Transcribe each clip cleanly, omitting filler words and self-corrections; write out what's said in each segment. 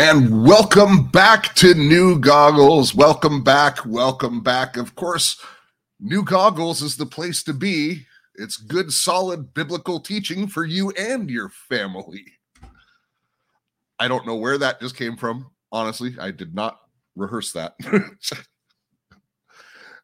And welcome back to New Goggles. Welcome back. Of course, New Goggles is the place to be. It's good, solid biblical teaching for you and your family. I don't know where that just came from. Honestly, I did not rehearse that.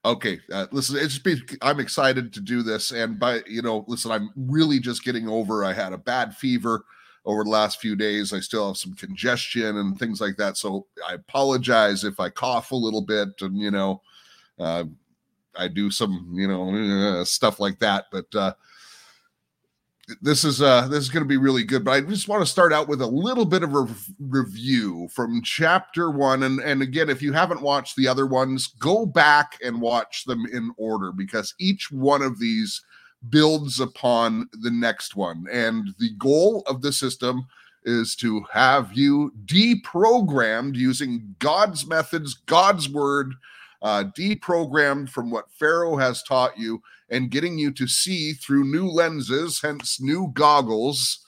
Okay, listen, I'm excited to do this. And I'm really just getting over. I had a bad fever over the last few days. I still have some congestion and things like that. So I apologize if I cough a little bit and, I do some, stuff like that. But this is going to be really good. But I just want to start out with a little bit of a review from chapter one. And again, if you haven't watched the other ones, go back and watch them in order, because each one of these builds upon the next one. And the goal of the system is to have you deprogrammed using God's methods, God's word, deprogrammed from what Pharaoh has taught you and getting you to see through new lenses, hence new goggles,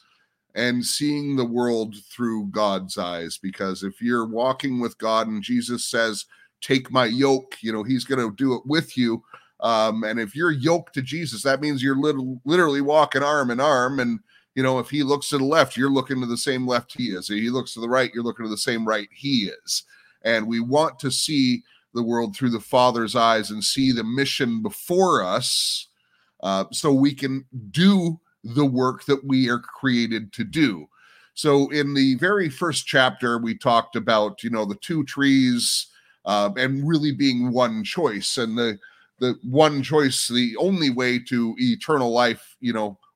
and seeing the world through God's eyes. Because if you're walking with God and Jesus says, take my yoke, he's going to do it with you. And if you're yoked to Jesus, that means you're literally walking arm in arm. And, if he looks to the left, you're looking to the same left he is. If he looks to the right, you're looking to the same right he is. And we want to see the world through the Father's eyes and see the mission before us, so we can do the work that we are created to do. So in the very first chapter, we talked about, the two trees, and really being one choice, and the one choice, the only way to eternal life,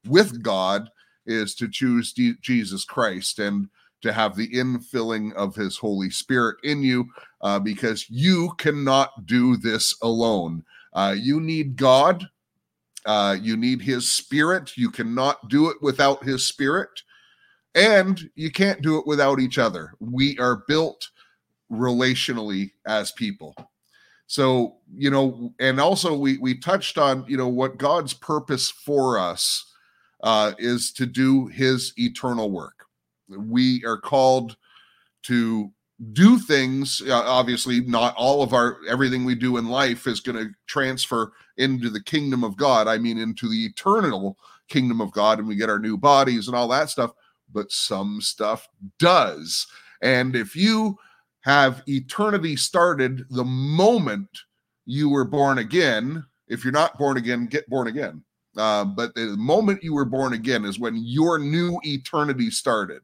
with God, is to choose Jesus Christ and to have the infilling of his Holy Spirit in you, because you cannot do this alone. You need God. You need his Spirit. You cannot do it without his Spirit, and you can't do it without each other. We are built relationally as people. So, and also we touched on, what God's purpose for us is to do his eternal work. We are called to do things. Obviously, not all of everything we do in life is going to transfer into the kingdom of God. I mean, into the eternal kingdom of God, and we get our new bodies and all that stuff, but some stuff does. And if you have eternity started the moment you were born again, if you're not born again, get born again. But the moment you were born again is when your new eternity started.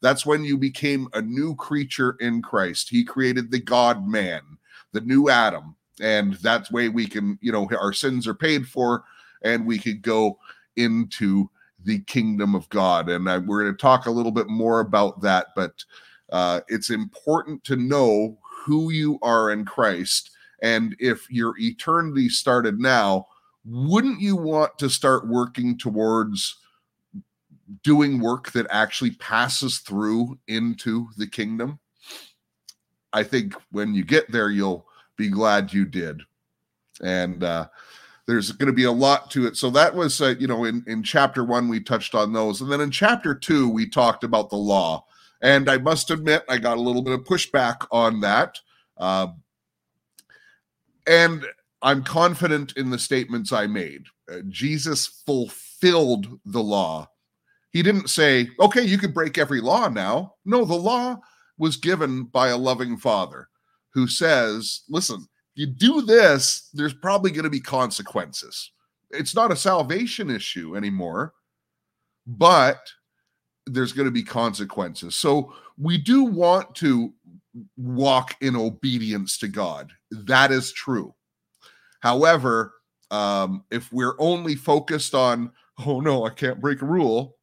That's when you became a new creature in Christ. He created the God-man, the new Adam. And that's way we can, our sins are paid for, and we could go into the kingdom of God. And we're going to talk a little bit more about that, but it's important to know who you are in Christ. And if your eternity started now, wouldn't you want to start working towards doing work that actually passes through into the kingdom? I think when you get there, you'll be glad you did. And there's going to be a lot to it. So that was, in chapter one, we touched on those. And then in chapter two, we talked about the law. And I must admit, I got a little bit of pushback on that. And I'm confident in the statements I made. Jesus fulfilled the law. He didn't say, okay, you can break every law now. No, the law was given by a loving Father who says, listen, you do this, there's probably going to be consequences. It's not a salvation issue anymore, but there's going to be consequences. So we do want to walk in obedience to God. That is true. However, if we're only focused on, oh no, I can't break a rule.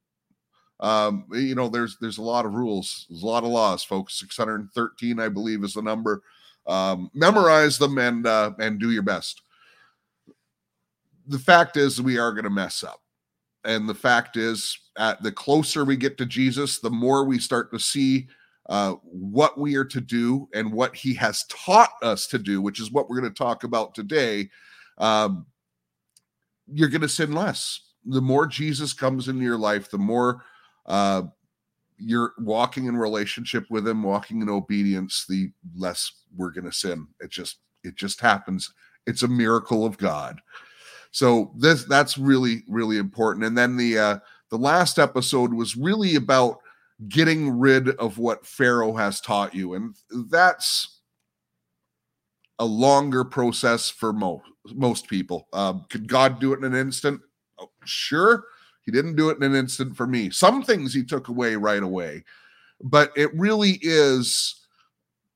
There's a lot of rules. There's a lot of laws, folks. 613, I believe, is the number. Memorize them and do your best. The fact is, we are going to mess up. And the fact is, the closer we get to Jesus, the more we start to see what we are to do and what he has taught us to do, which is what we're going to talk about today. You're going to sin less. The more Jesus comes into your life, the more you're walking in relationship with him, walking in obedience, the less we're going to sin. It just happens. It's a miracle of God. So that's really, really important. And then the last episode was really about getting rid of what Pharaoh has taught you. And that's a longer process for most people. Could God do it in an instant? Oh, sure. He didn't do it in an instant for me. Some things he took away right away, but it really is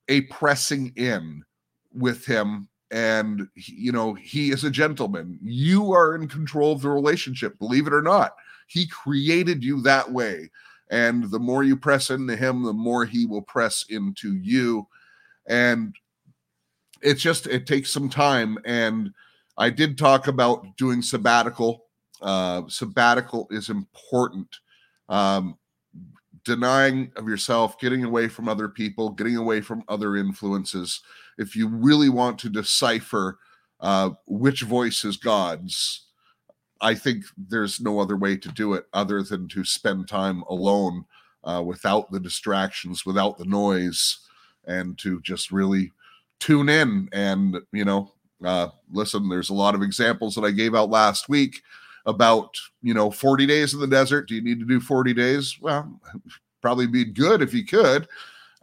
a pressing in with him. And he is a gentleman. You are in control of the relationship, believe it or not. He created you that way. And the more you press into him, the more he will press into you. And it takes some time. And I did talk about doing sabbatical. Sabbatical is important. Denying of yourself, getting away from other people, getting away from other influences. If you really want to decipher which voice is God's, I think there's no other way to do it other than to spend time alone without the distractions, without the noise, and to just really tune in. And, listen, there's a lot of examples that I gave out last week about, 40 days in the desert. Do you need to do 40 days? Well, probably be good if you could.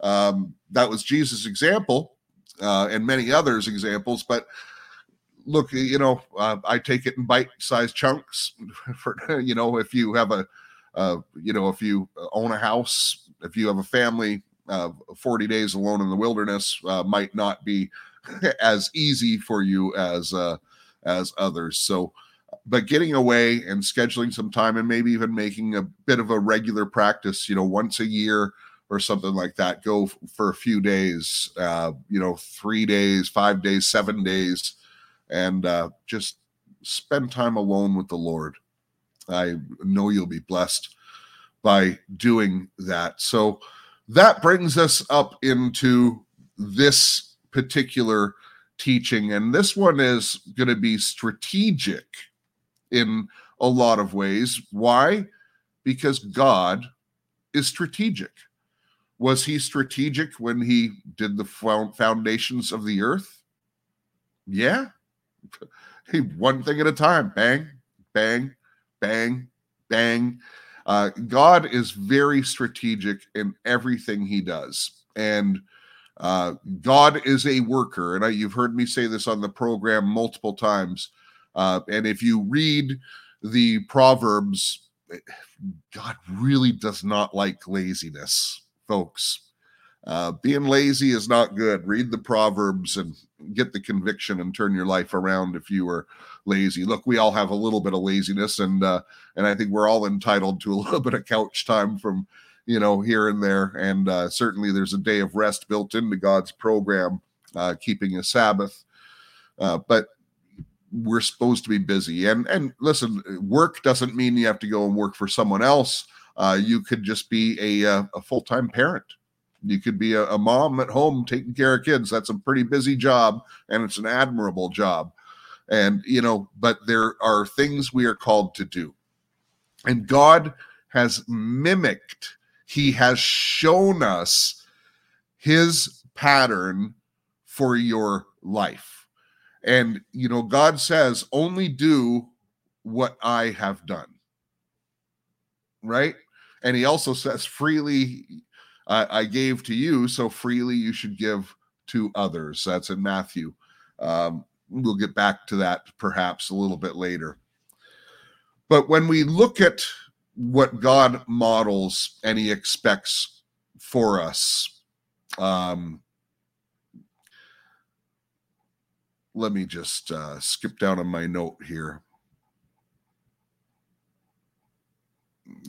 That was Jesus' example and many others' examples, but look, I take it in bite-sized chunks. For, if you have if you own a house, if you have a family, 40 days alone in the wilderness might not be as easy for you as others. So, but getting away and scheduling some time, and maybe even making a bit of a regular practice, once a year or something like that. Go for a few days, 3 days, 5 days, 7 days. And just spend time alone with the Lord. I know you'll be blessed by doing that. So that brings us up into this particular teaching. And this one is going to be strategic in a lot of ways. Why? Because God is strategic. Was he strategic when he did the foundations of the earth? Yeah. One thing at a time. Bang, bang, bang, bang. God is very strategic in everything he does. And God is a worker. And you've heard me say this on the program multiple times. And if you read the Proverbs, God really does not like laziness, folks. Being lazy is not good. Read the Proverbs and get the conviction and turn your life around if you were lazy. Look, we all have a little bit of laziness, and I think we're all entitled to a little bit of couch time from, here and there. And certainly there's a day of rest built into God's program, keeping a Sabbath. But we're supposed to be busy. And listen, work doesn't mean you have to go and work for someone else. You could just be a full-time parent. You could be a mom at home taking care of kids. That's a pretty busy job, and it's an admirable job. And, but there are things we are called to do. And God has mimicked, he has shown us his pattern for your life. And, God says, only do what I have done. Right? And he also says freely, I gave to you, so freely you should give to others. That's in Matthew. We'll get back to that perhaps a little bit later. But when we look at what God models and he expects for us, let me just skip down on my note here.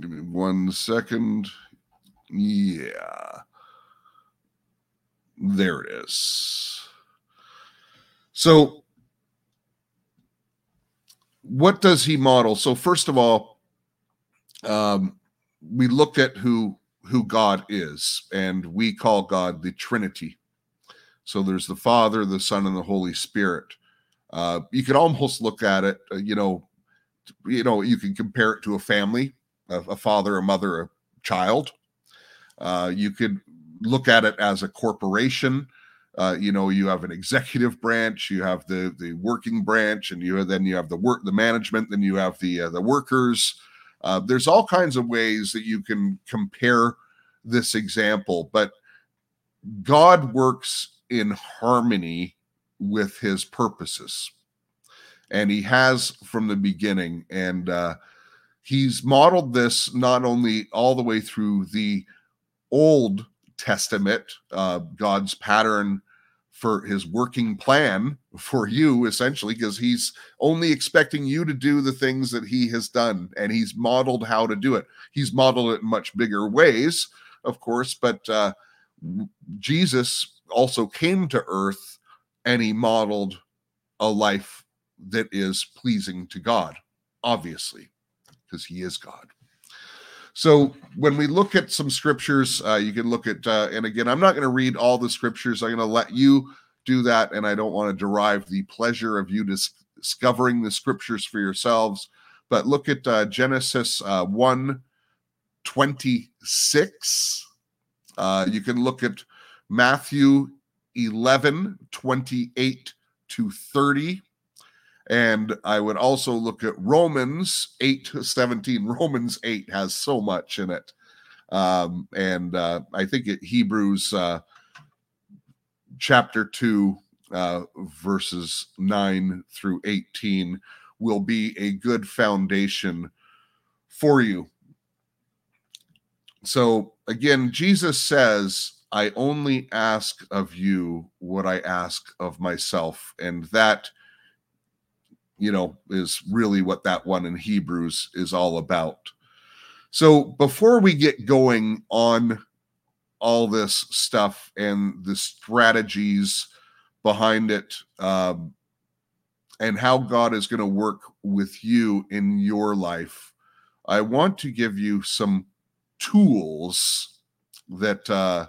Give me 1 second. Yeah, there it is. So what does he model? So first of all, we look at who God is, and we call God the Trinity. So there's the Father, the Son, and the Holy Spirit. You could almost look at it, you can compare it to a family, a father, a mother, a child. You could look at it as a corporation. You have an executive branch, you have the working branch, and then you have the management, then you have the workers. There's all kinds of ways that you can compare this example, but God works in harmony with his purposes, and he has from the beginning. And he's modeled this not only all the way through the Old Testament, God's pattern for his working plan for you, essentially, because he's only expecting you to do the things that he has done, and he's modeled how to do it. He's modeled it in much bigger ways, of course, but Jesus also came to earth and he modeled a life that is pleasing to God, obviously, because he is God. So when we look at some scriptures, you can look at, and again, I'm not going to read all the scriptures. I'm going to let you do that, and I don't want to derive the pleasure of you discovering the scriptures for yourselves. But look at Genesis 1:26. You can look at Matthew 11:28-30. And I would also look at Romans 8:17. Romans 8 has so much in it. And I think at Hebrews chapter 2, verses 9-18 will be a good foundation for you. So again, Jesus says, I only ask of you what I ask of myself. And that is really what that one in Hebrews is all about. So before we get going on all this stuff and the strategies behind it, and how God is going to work with you in your life, I want to give you some tools that I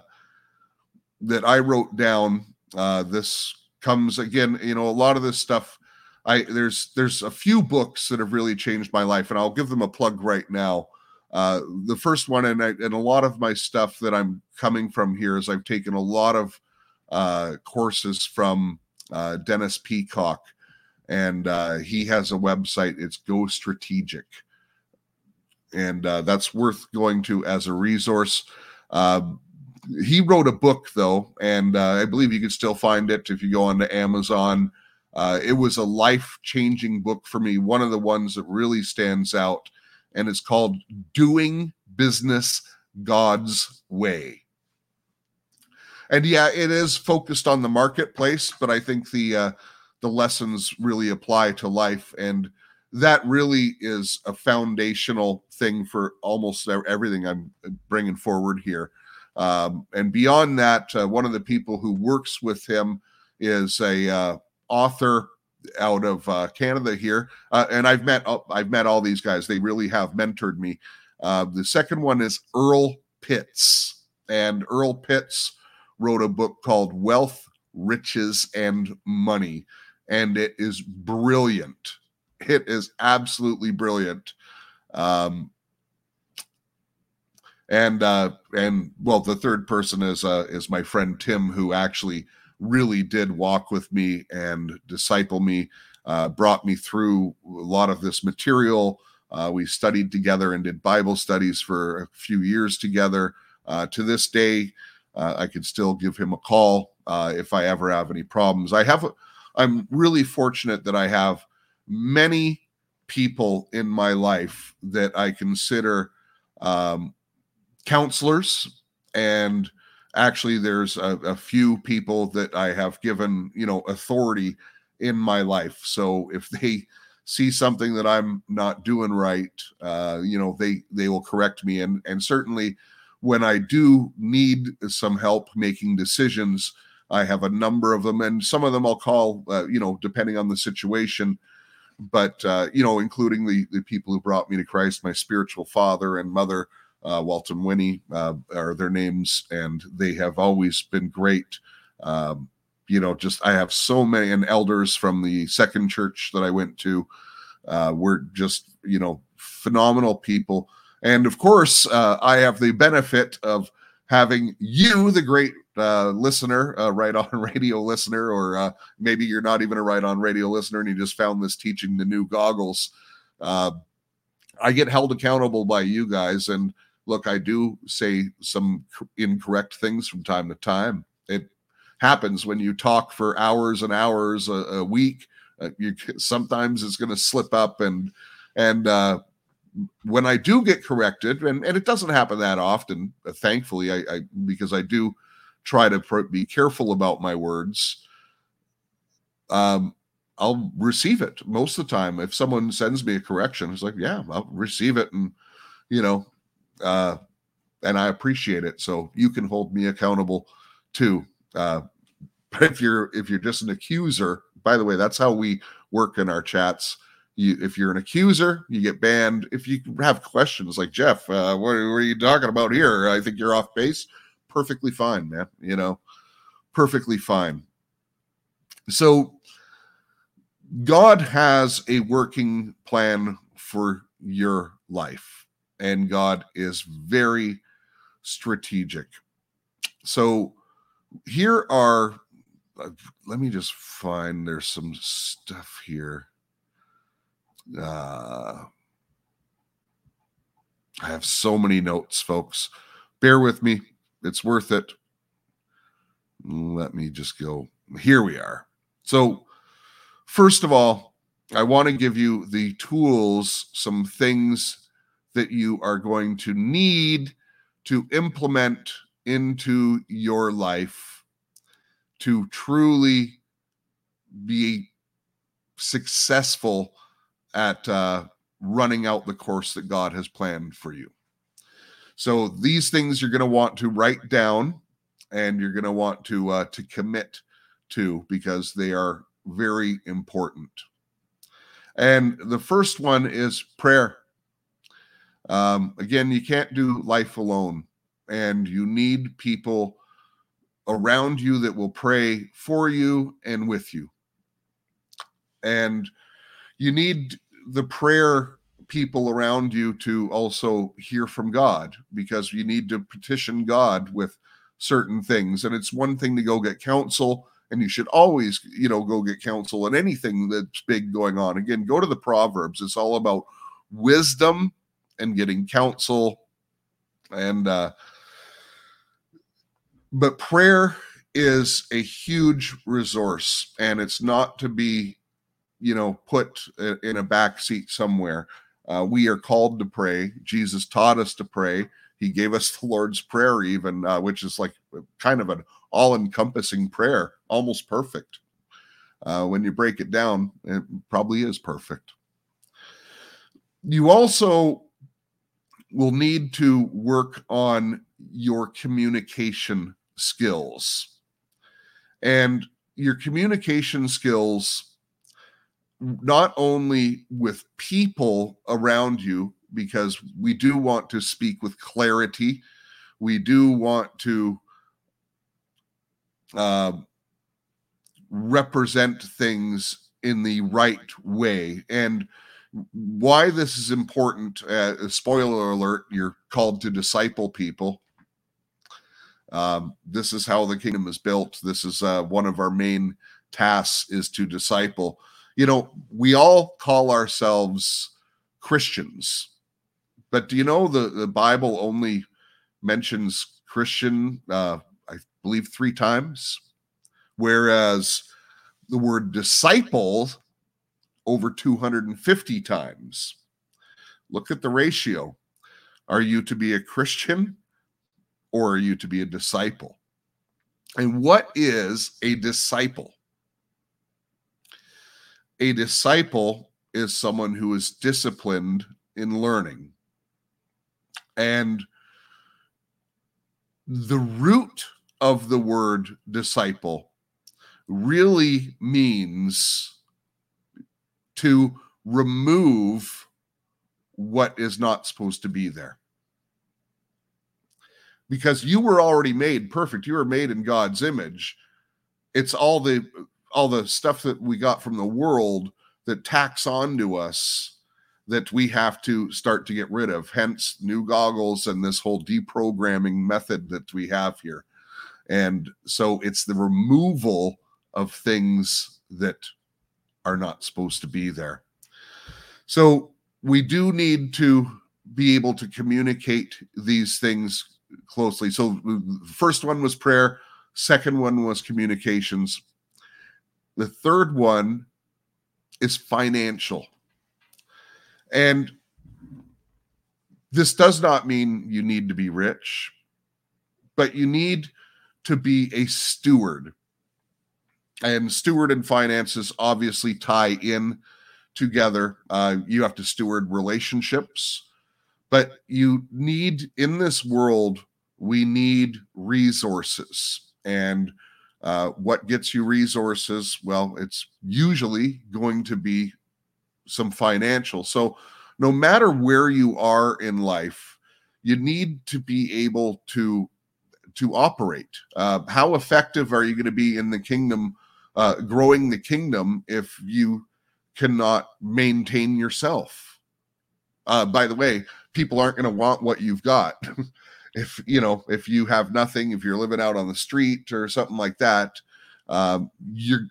wrote down. This comes again, a lot of this stuff. There's a few books that have really changed my life, and I'll give them a plug right now. The first one, and a lot of my stuff that I'm coming from here is I've taken a lot of courses from Dennis Peacock, and he has a website. It's Go Strategic, and that's worth going to as a resource. He wrote a book, though, and I believe you can still find it if you go onto Amazon. It was a life-changing book for me, one of the ones that really stands out, and it's called Doing Business God's Way. And yeah, it is focused on the marketplace, but I think the lessons really apply to life, and that really is a foundational thing for almost everything I'm bringing forward here. And beyond that, one of the people who works with him is a author out of Canada here, and I've met all these guys. They really have mentored me. The second one is Earl Pitts, and Earl Pitts wrote a book called Wealth, Riches, and Money, and it is brilliant. It is absolutely brilliant. The third person is my friend Tim, who actually really did walk with me and disciple me, brought me through a lot of this material. We studied together and did Bible studies for a few years together. To this day, I can still give him a call if I ever have any problems. I'm really fortunate that I have many people in my life that I consider counselors, and actually, there's a few people that I have given, authority in my life. So if they see something that I'm not doing right, they will correct me. And certainly when I do need some help making decisions, I have a number of them, and some of them I'll call, depending on the situation. But, including the people who brought me to Christ, my spiritual father and mother, Walton Winnie are their names, and they have always been great. I have so many, and elders from the second church that I went to were just, phenomenal people. And of course, I have the benefit of having you, the great listener, Right On Radio listener, or maybe you're not even a Right On Radio listener and you just found this teaching the new goggles. I get held accountable by you guys. And look, I do say some incorrect things from time to time. It happens when you talk for hours and hours a week. Sometimes it's going to slip up. And when I do get corrected, and it doesn't happen that often, thankfully, I because I do try to be careful about my words, I'll receive it most of the time. If someone sends me a correction, it's like, yeah, I'll receive it. And, and I appreciate it. So you can hold me accountable too. But if you're just an accuser, by the way, that's how we work in our chats. If you're an accuser, you get banned. If you have questions like, Jeff, what are you talking about here? I think you're off base. Perfectly fine, man. Perfectly fine. So God has a working plan for your life, and God is very strategic. So here are, let me just find, there's some stuff here. I have so many notes, folks. Bear with me. It's worth it. Let me just go. Here we are. So first of all, I want to give you the tools, some things that you are going to need to implement into your life to truly be successful at running out the course that God has planned for you. So these things you're going to want to write down, and you're going to want to commit to, because they are very important. And the first one is prayer. Again, you can't do life alone, and you need people around you that will pray for you and with you. And you need the prayer people around you to also hear from God, because you need to petition God with certain things. And it's one thing to go get counsel. And you should always, go get counsel on anything that's big going on. Again, go to the Proverbs. It's all about wisdom and getting counsel. And but prayer is a huge resource, and it's not to be, put in a back seat somewhere. We are called to pray. Jesus taught us to pray. He gave us the Lord's Prayer, even, which is like kind of an all-encompassing prayer, almost perfect. When you break it down, it probably is perfect. You also will need to work on your communication skills. And your communication skills, not only with people around you, because we do want to speak with clarity. We do want to represent things in the right way. And why this is important, spoiler alert, you're called to disciple people. This is how the kingdom is built. This is one of our main tasks, is to disciple. We all call ourselves Christians, but do you know the Bible only mentions Christian, I believe, 3 times, whereas the word disciple over 250 times. Look at the ratio. Are you to be a Christian, or are you to be a disciple? And what is a disciple? A disciple is someone who is disciplined in learning. And the root of the word disciple really means to remove what is not supposed to be there. Because you were already made perfect. You were made in God's image. It's all the stuff that we got from the world that tacks on to us that we have to start to get rid of, hence new goggles and this whole deprogramming method that we have here. And so it's the removal of things that are not supposed to be there. So we do need to be able to communicate these things closely. So the first one was prayer. Second one was communications. The third one is financial. And this does not mean you need to be rich, but you need to be a steward. And steward and finances obviously tie in together. You have to steward relationships, but you need, in this world, we need resources. And what gets you resources? Well, it's usually going to be some financial. So no matter where you are in life, you need to be able to operate. How effective are you going to be in the kingdom, growing the kingdom, if you cannot maintain yourself? By the way, people aren't going to want what you've got. If you have nothing, if you're living out on the street or something like that, and then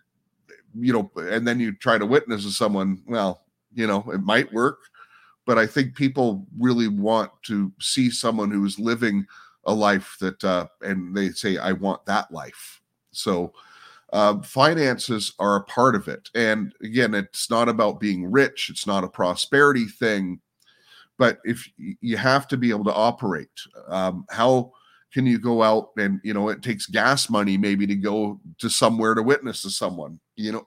you try to witness to someone, well, it might work, but I think people really want to see someone who is living a life that, and they say, I want that life. So finances are a part of it. And again, it's not about being rich. It's not a prosperity thing, but if you have to be able to operate, how can you go out and, it takes gas money maybe to go to somewhere to witness to someone, and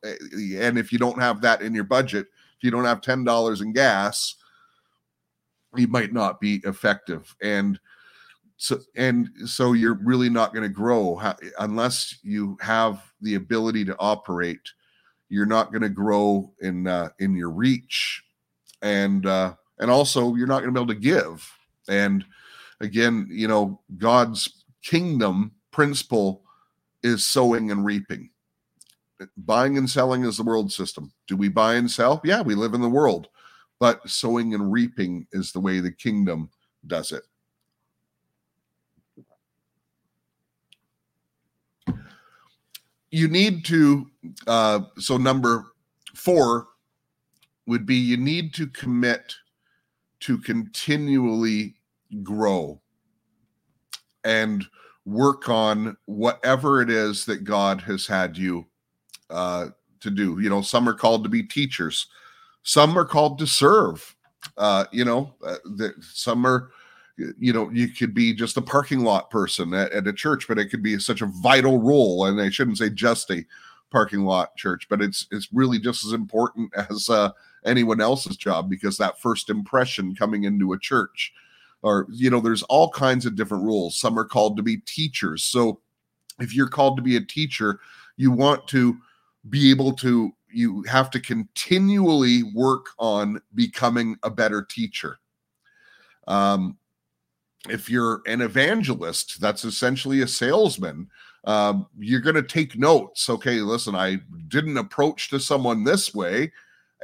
if you don't have that in your budget, if you don't have $10 in gas, you might not be effective. And so you're really not going to grow unless you have the ability to operate. You're not going to grow in your reach, and also you're not going to be able to give. And again, God's kingdom principle is sowing and reaping. Buying and selling is the world system. Do we buy and sell? Yeah, we live in the world, but sowing and reaping is the way the kingdom does it. You need to, so number 4 would be you need to commit to continually grow and work on whatever it is that God has had you to do. Some are called to be teachers. Some are called to serve. Some are, you could be just a parking lot person at a church, but it could be such a vital role. And I shouldn't say just a parking lot church, but it's really just as important as anyone else's job, because that first impression coming into a church, or, there's all kinds of different roles. Some are called to be teachers. So if you're called to be a teacher, you have to continually work on becoming a better teacher. If you're an evangelist, that's essentially a salesman. You're going to take notes. Okay, listen, I didn't approach to someone this way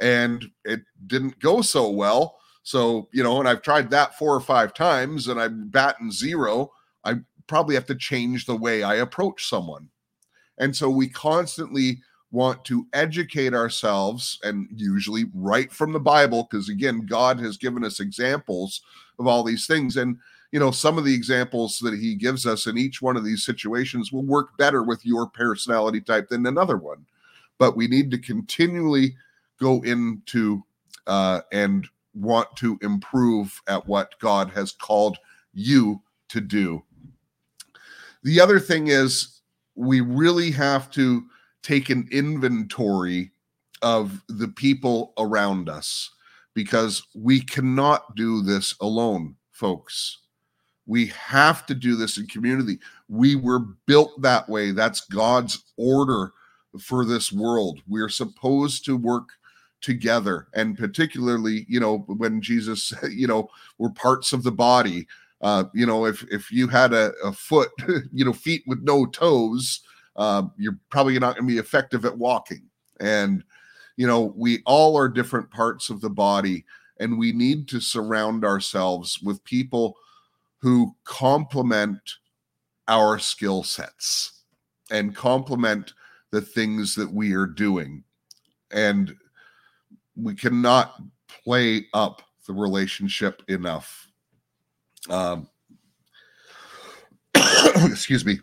and it didn't go so well. So, and I've tried that 4 or 5 times and I'm batting 0. I probably have to change the way I approach someone. And so we constantly want to educate ourselves, and usually right from the Bible, because again, God has given us examples of all these things. And, some of the examples that he gives us in each one of these situations will work better with your personality type than another one. But we need to continually go into and want to improve at what God has called you to do. The other thing is, we really have to take an inventory of the people around us, because we cannot do this alone, folks. We have to do this in community. We were built that way. That's God's order for this world. We're supposed to work together. And particularly, when Jesus, we're parts of the body. If you had a foot, feet with no toes, you're probably not going to be effective at walking. And, we all are different parts of the body, and we need to surround ourselves with people who complement our skill sets and complement the things that we are doing. And we cannot play up the relationship enough. Excuse me.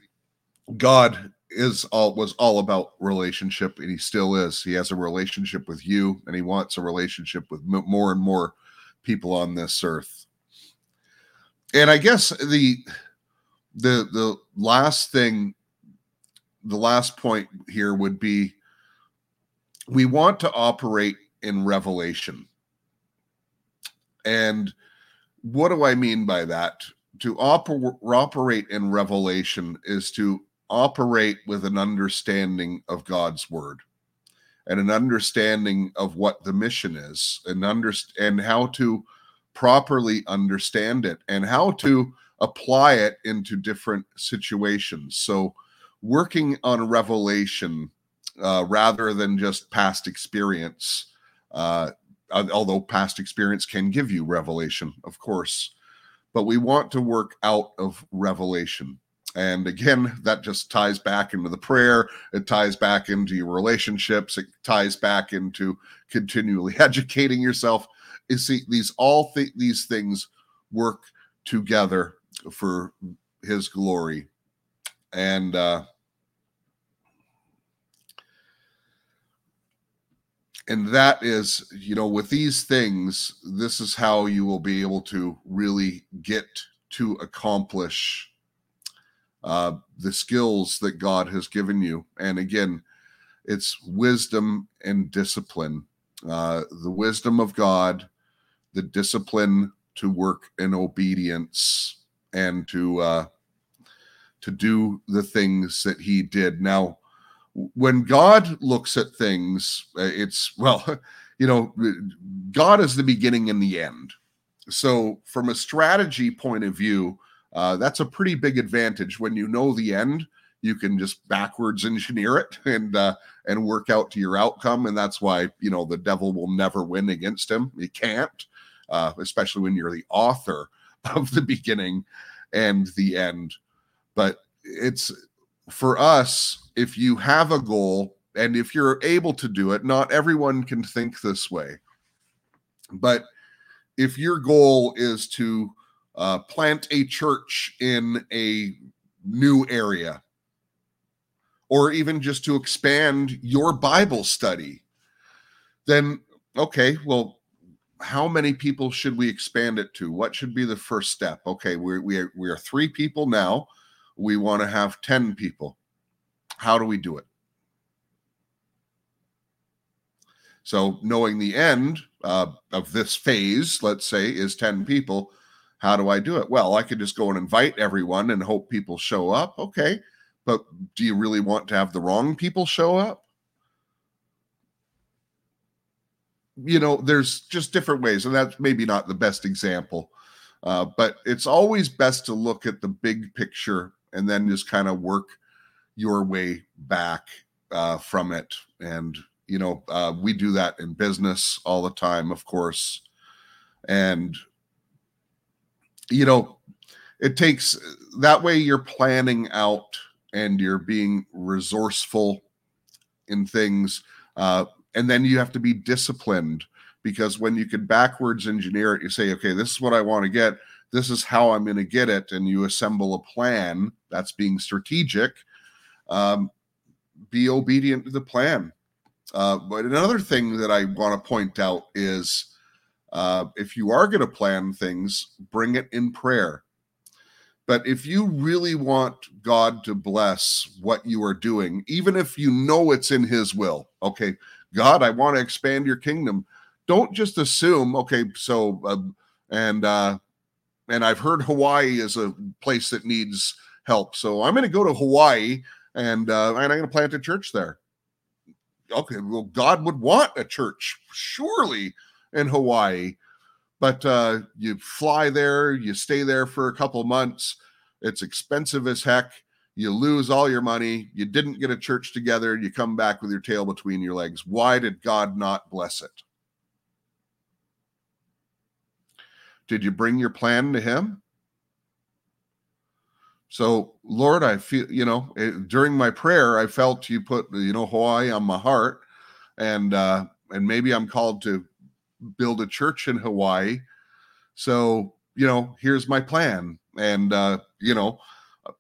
God was all about relationship, and he still is. He has a relationship with you, and he wants a relationship with more and more people on this earth. And I guess the last thing, the last point here would be, we want to operate in revelation. And what do I mean by that? To operate in revelation is to operate with an understanding of God's word and an understanding of what the mission is, and how to properly understand it and how to apply it into different situations. So working on revelation rather than just past experience, although past experience can give you revelation, of course, but we want to work out of revelation. And again, that just ties back into the prayer. It ties back into your relationships. It ties back into continually educating yourself. You see, these things work together for his glory. And and that is, you know, with these things, this is how you will be able to really get to accomplish the skills that God has given you. And again, it's wisdom and discipline, the wisdom of God, the discipline to work in obedience and to do the things that he did. Now, when God looks at things, God is the beginning and the end. So from a strategy point of view, that's a pretty big advantage. When you know the end, you can just backwards engineer it and work out to your outcome. And that's why, you know, the devil will never win against him. He can't, especially when you're the author of the beginning and the end. But it's for us, if you have a goal and if you're able to do it, not everyone can think this way. But if your goal is to plant a church in a new area, or even just to expand your Bible study, then, okay, well, how many people should we expand it to? What should be the first step? Okay, we are 3 people now. We want to have 10 people. How do we do it? So knowing the end of this phase, let's say, is 10 people. How do I do it? Well, I could just go and invite everyone and hope people show up. Okay, but do you really want to have the wrong people show up? You know, there's just different ways, and that's maybe not the best example, but it's always best to look at the big picture and then just kind of work your way back from it. And, you know, we do that in business all the time, of course. And you know, it takes that way you're planning out and you're being resourceful in things. And then you have to be disciplined, because when you can backwards engineer it, you say, okay, this is what I want to get. This is how I'm going to get it. And you assemble a plan. That's being strategic. Be obedient to the plan. But another thing that I want to point out is, if you are going to plan things, bring it in prayer. But if you really want God to bless what you are doing, even if you know it's in his will, okay, God, I want to expand your kingdom. Don't just assume, okay, so, and I've heard Hawaii is a place that needs help, so I'm going to go to Hawaii and I'm going to plant a church there. Okay, well, God would want a church, surely, in Hawaii, but you fly there, you stay there for a couple months, it's expensive as heck, you lose all your money, you didn't get a church together, you come back with your tail between your legs. Why did God not bless it? Did you bring your plan to him? So, Lord, I feel, during my prayer, I felt you put, Hawaii on my heart, and maybe I'm called to build a church in Hawaii. So, here's my plan. And,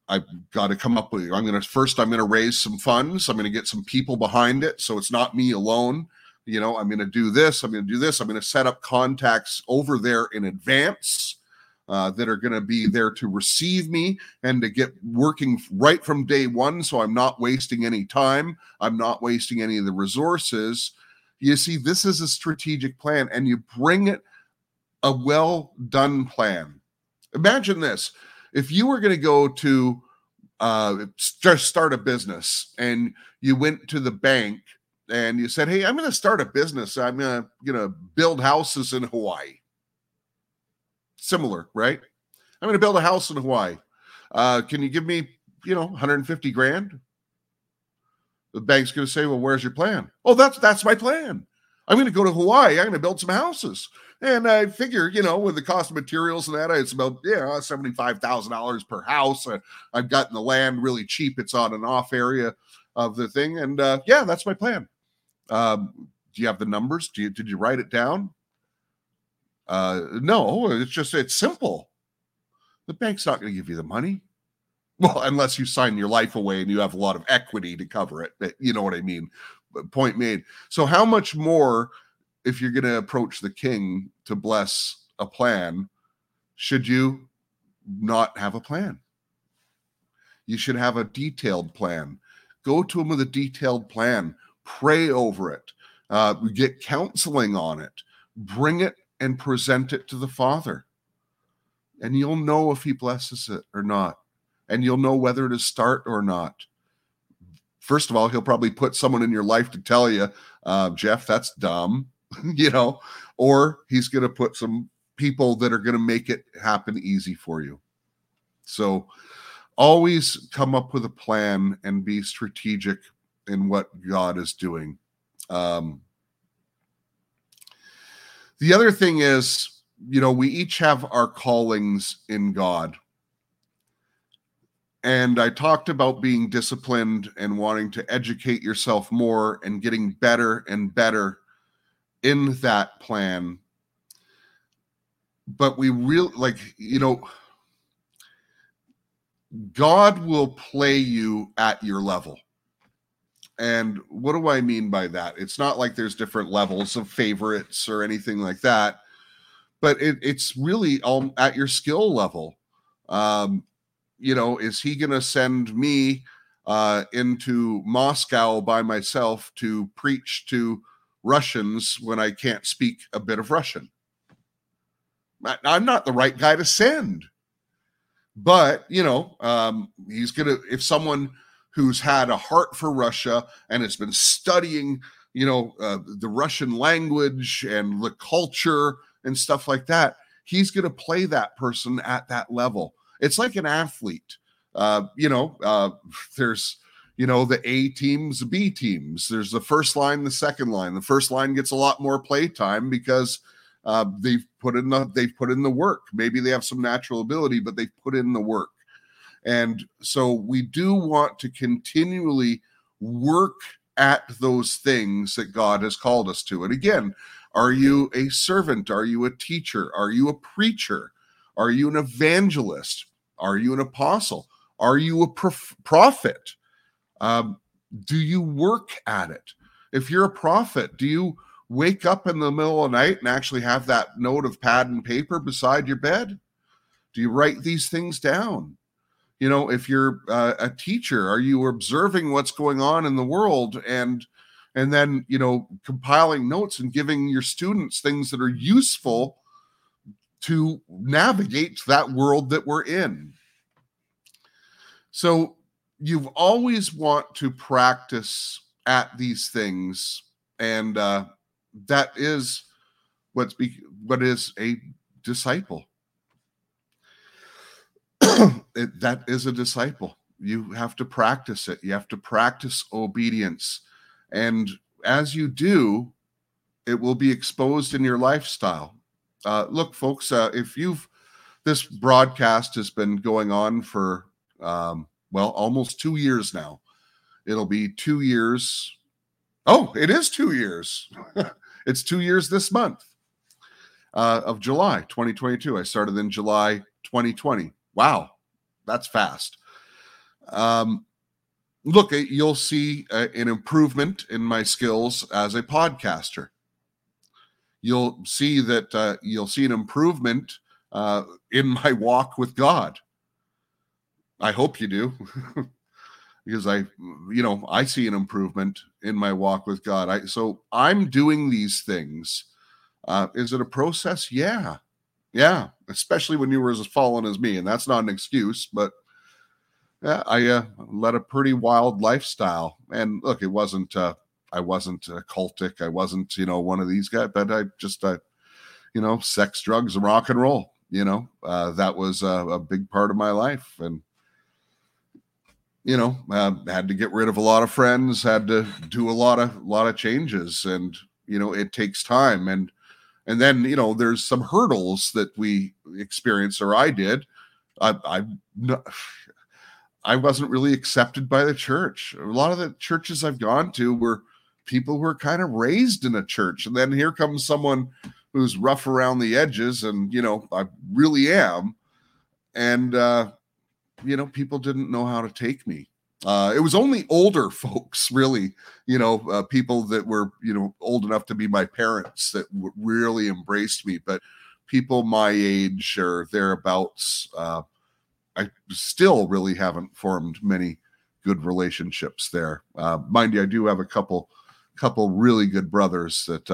I've got to come up with, I'm going to raise some funds. I'm going to get some people behind it. So it's not me alone. I'm going to do this. I'm going to set up contacts over there in advance that are going to be there to receive me and to get working right from day one. So I'm not wasting any time. I'm not wasting any of the resources. You see, this is a strategic plan, and you bring it a well-done plan. Imagine this. If you were going to go to just start a business, and you went to the bank and you said, hey, I'm going to start a business. I'm going to build houses in Hawaii. Similar, right? I'm going to build a house in Hawaii. Can you give me, $150,000? The bank's going to say, well, where's your plan? Oh, that's my plan. I'm going to go to Hawaii. I'm going to build some houses. And I figure, with the cost of materials and that, it's about, $75,000 per house. I've gotten the land really cheap. It's on an off area of the thing. And, that's my plan. Do you have the numbers? Did you write it down? No, it's simple. The bank's not going to give you the money. Well, unless you sign your life away and you have a lot of equity to cover it. You know what I mean? Point made. So how much more, if you're going to approach the king to bless a plan, should you not have a plan? You should have a detailed plan. Go to him with a detailed plan. Pray over it. Get counseling on it. Bring it and present it to the Father. And you'll know if he blesses it or not. And you'll know whether to start or not. First of all, he'll probably put someone in your life to tell you, Jeff, that's dumb. Or he's going to put some people that are going to make it happen easy for you. So always come up with a plan and be strategic in what God is doing. The other thing is, we each have our callings in God. And I talked about being disciplined and wanting to educate yourself more and getting better and better in that plan. But we really, God will play you at your level. And what do I mean by that? It's not like there's different levels of favorites or anything like that, but it's really all at your skill level. Is he going to send me into Moscow by myself to preach to Russians when I can't speak a bit of Russian? I'm not the right guy to send. But, he's going to, if someone who's had a heart for Russia and has been studying, the Russian language and the culture and stuff like that, he's going to play that person at that level. It's like an athlete. There's the A teams, the B teams. There's the first line, the second line. The first line gets a lot more play time because they've put in the work. Maybe they have some natural ability, but they've put in the work. And so we do want to continually work at those things that God has called us to. And again, are you a servant? Are you a teacher? Are you a preacher? Are you an evangelist? Are you an apostle? Are you a prophet? Do you work at it? If you're a prophet, do you wake up in the middle of the night and actually have that note of pad and paper beside your bed? Do you write these things down? If you're a teacher, are you observing what's going on in the world and then, compiling notes and giving your students things that are useful to navigate that world that we're in? So you've always want to practice at these things, and that is what is a disciple. That is a disciple. You have to practice it. You have to practice obedience, and as you do, it will be exposed in your lifestyle. Look, folks, if you've this broadcast has been going on for almost 2 years now. It'll be 2 years. Oh, it is 2 years. It's 2 years this month of July 2022. I started in July 2020. Wow, that's fast. Look, you'll see an improvement in my skills as a podcaster. You'll see that you'll see an improvement in my walk with God. I hope you do, because I see an improvement in my walk with God. So I'm doing these things. Is it a process? Yeah. Especially when you were as fallen as me, and that's not an excuse. But yeah, I led a pretty wild lifestyle. And look, it wasn't. I wasn't cultic. I wasn't, one of these guys. But I just, sex, drugs, and rock and roll. That was a big part of my life, and had to get rid of a lot of friends, had to do a lot of changes, and it takes time, and then there's some hurdles that we experience, or I did. I wasn't really accepted by the church. A lot of the churches I've gone to were people who were kind of raised in a church, and then here comes someone who's rough around the edges, and I really am, and people didn't know how to take me. It was only older folks, really, people that were old enough to be my parents that really embraced me. But people my age or thereabouts, I still really haven't formed many good relationships there. Mind you, I do have a couple really good brothers that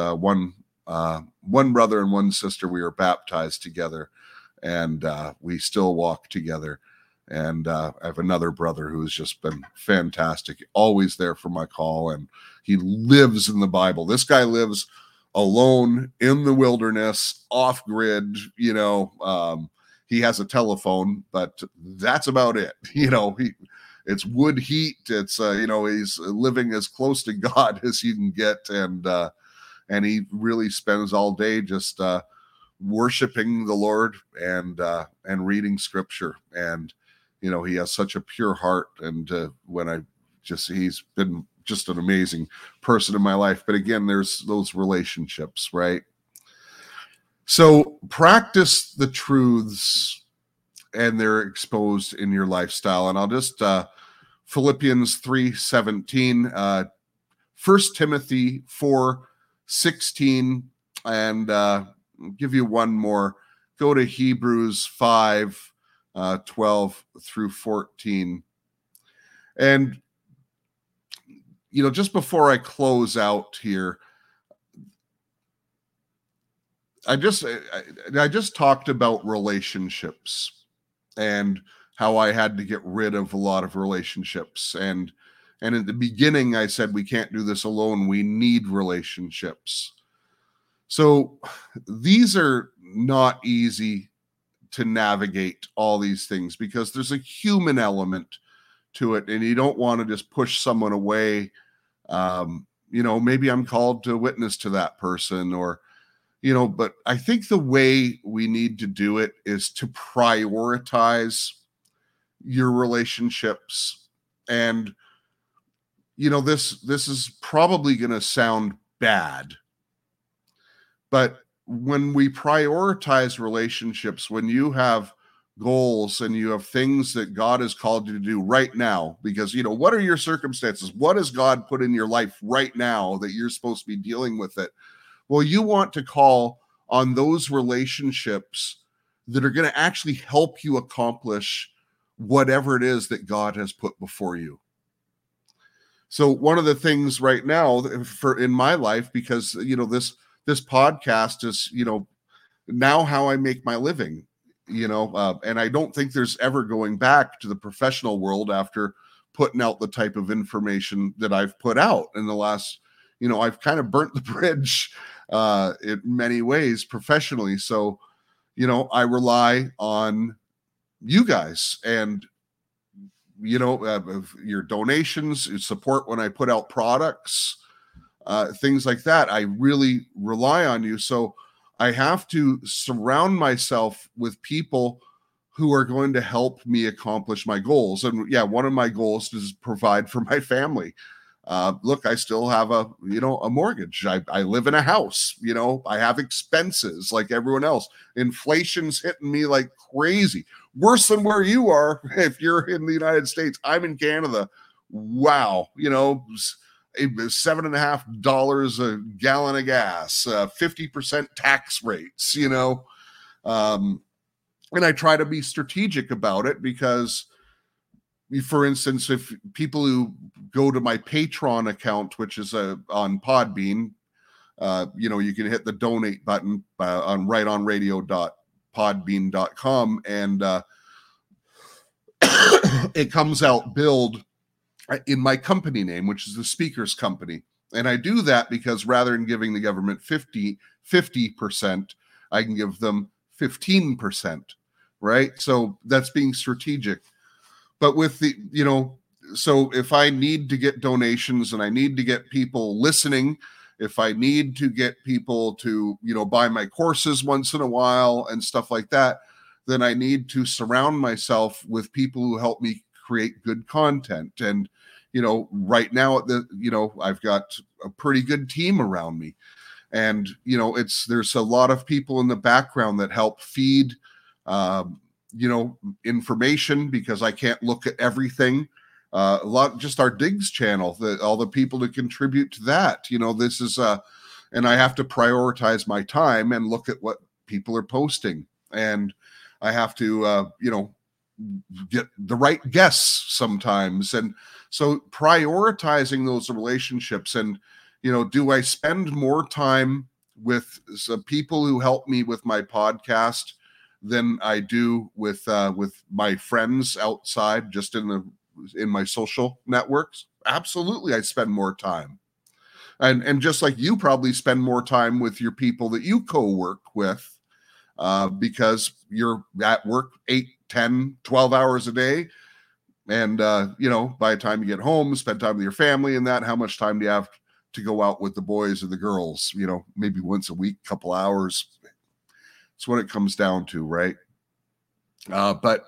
one brother and one sister, we were baptized together, and we still walk together. And I have another brother who's just been fantastic, always there for my call, and he lives in the Bible. This guy lives alone in the wilderness, off grid. He has a telephone, but that's about it. It's wood heat. It's he's living as close to God as you can get, and he really spends all day just worshiping the Lord and reading Scripture. And he has such a pure heart. And he's been just an amazing person in my life. But again, there's those relationships, right? So practice the truths, and they're exposed in your lifestyle. And I'll just Philippians 3:17, 1 Timothy 4:16, and give you one more. Go to Hebrews 5, 12 through 14. And, just before I close out here, I just talked about relationships and how I had to get rid of a lot of relationships. And at the beginning, I said, we can't do this alone. We need relationships. So these are not easy to navigate, all these things, because there's a human element to it, and you don't want to just push someone away. Maybe I'm called to witness to that person, or, but I think the way we need to do it is to prioritize your relationships. And this is probably going to sound bad, but when we prioritize relationships, when you have goals and you have things that God has called you to do right now, because, what are your circumstances? What has God put in your life right now that you're supposed to be dealing with it? Well, you want to call on those relationships that are going to actually help you accomplish whatever it is that God has put before you. So one of the things right now in my life, because, this podcast is, now how I make my living, and I don't think there's ever going back to the professional world after putting out the type of information that I've put out in the last, I've kind of burnt the bridge in many ways professionally. So, I rely on you guys and your donations, your support when I put out products, things like that. I really rely on you. So I have to surround myself with people who are going to help me accomplish my goals. And yeah, one of my goals is provide for my family. Look, I still have a mortgage. I live in a house, I have expenses like everyone else. Inflation's hitting me like crazy, worse than where you are. If you're in the United States, I'm in Canada. Wow. $7.50 a gallon of gas, 50% tax rates, and I try to be strategic about it because, for instance, if people who go to my Patreon account, which is on Podbean, you can hit the donate button on rightonradio.podbean.com, and it comes out billed in my company name, which is the Speaker's Company. And I do that because rather than giving the government 50%, I can give them 15%. Right. So that's being strategic. But with the, so if I need to get donations and I need to get people listening, if I need to get people to, buy my courses once in a while and stuff like that, then I need to surround myself with people who help me create good content. And, right now, I've got a pretty good team around me. And, there's a lot of people in the background that help feed, information, because I can't look at everything. A lot, just our Diggs channel, all the people that contribute to that, this is, and I have to prioritize my time and look at what people are posting. And I have to, get the right guests sometimes. And so prioritizing those relationships and, do I spend more time with some people who help me with my podcast than I do with my friends outside, just in my social networks? Absolutely, I spend more time. And just like you probably spend more time with your people that you co-work with, because you're at work 8, 10, 12 hours a day. And, by the time you get home, spend time with your family and that, how much time do you have to go out with the boys or the girls, maybe once a week, couple hours. It's what it comes down to, right? But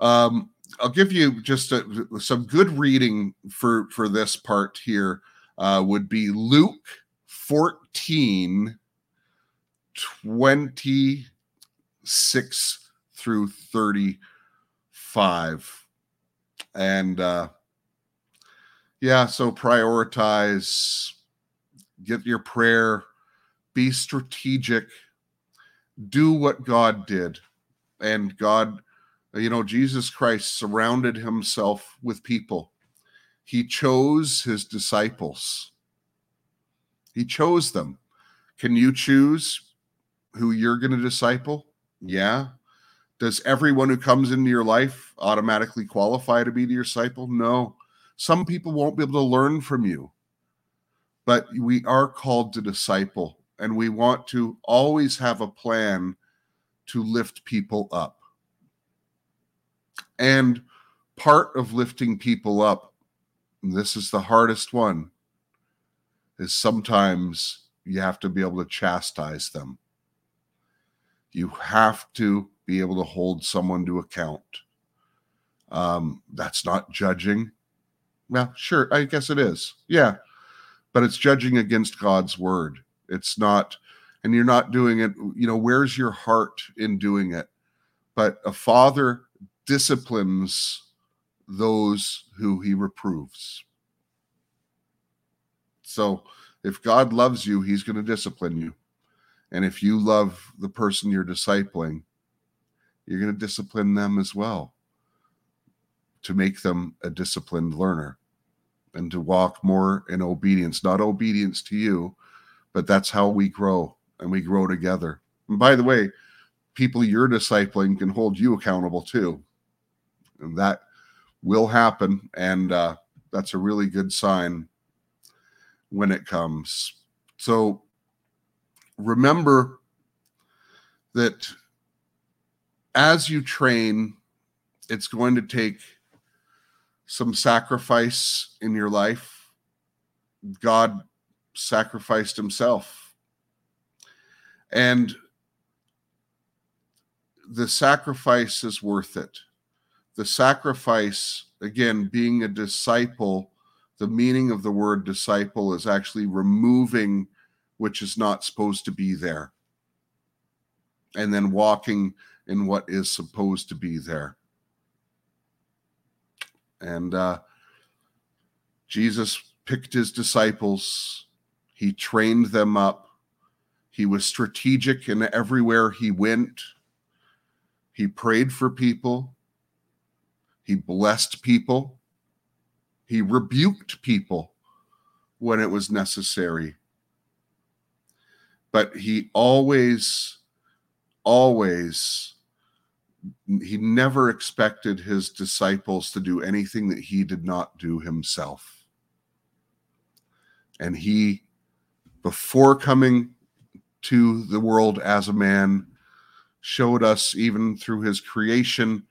I'll give you just some good reading for this part here, would be Luke 14:26 through 35. And, so prioritize, get your prayer, be strategic, do what God did. And God, Jesus Christ surrounded himself with people. He chose his disciples. He chose them. Can you choose who you're going to disciple? Yeah. Does everyone who comes into your life automatically qualify to be your disciple? No. Some people won't be able to learn from you, but we are called to disciple, and we want to always have a plan to lift people up. And part of lifting people up, and this is the hardest one, is sometimes you have to be able to chastise them. You have to be able to hold someone to account. That's not judging. Well, sure, I guess it is. Yeah. But it's judging against God's word. It's not, and you're not doing it, where's your heart in doing it? But a father disciplines those who he reproves. So if God loves you, he's going to discipline you. And if you love the person you're discipling, you're going to discipline them as well, to make them a disciplined learner and to walk more in obedience, not obedience to you, but that's how we grow, and we grow together. And by the way, people you're discipling can hold you accountable too. And that will happen. And that's a really good sign when it comes. So remember that as you train, it's going to take some sacrifice in your life. God sacrificed himself. And the sacrifice is worth it. The sacrifice, again, being a disciple, the meaning of the word disciple is actually removing which is not supposed to be there, and then walking in what is supposed to be there. And Jesus picked his disciples. He trained them up. He was strategic in everywhere he went. He prayed for people. He blessed people. He rebuked people when it was necessary. But he always, he never expected his disciples to do anything that he did not do himself. And he, before coming to the world as a man, showed us even through his creation,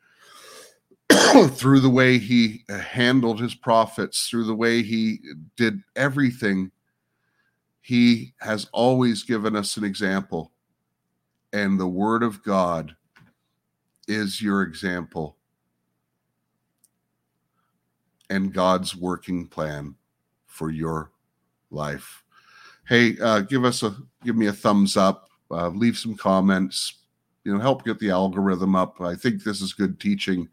through the way he handled his prophets, through the way he did everything, he has always given us an example. And the Word of God is your example and God's working plan for your life. Hey, give me a thumbs up, leave some comments, help get the algorithm up. I think this is good teaching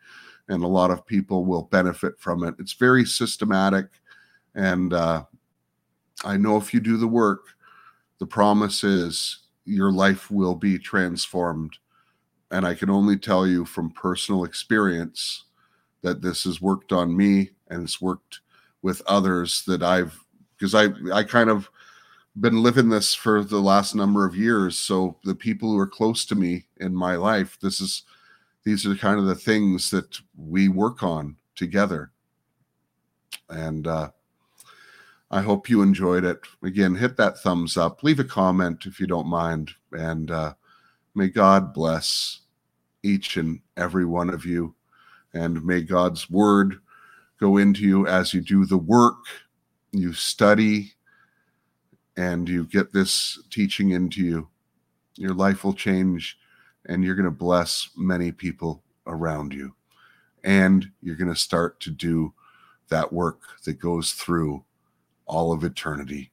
and a lot of people will benefit from it. It's very systematic, and I know if you do the work, the promise is your life will be transformed. And I can only tell you from personal experience that this has worked on me, and it's worked with others that because I kind of been living this for the last number of years. So the people who are close to me in my life, these are kind of the things that we work on together. And I hope you enjoyed it. Again, hit that thumbs up, leave a comment if you don't mind, and may God bless each and every one of you, and may God's word go into you as you do the work, you study, and you get this teaching into you. Your life will change, and you're going to bless many people around you, and you're going to start to do that work that goes through all of eternity.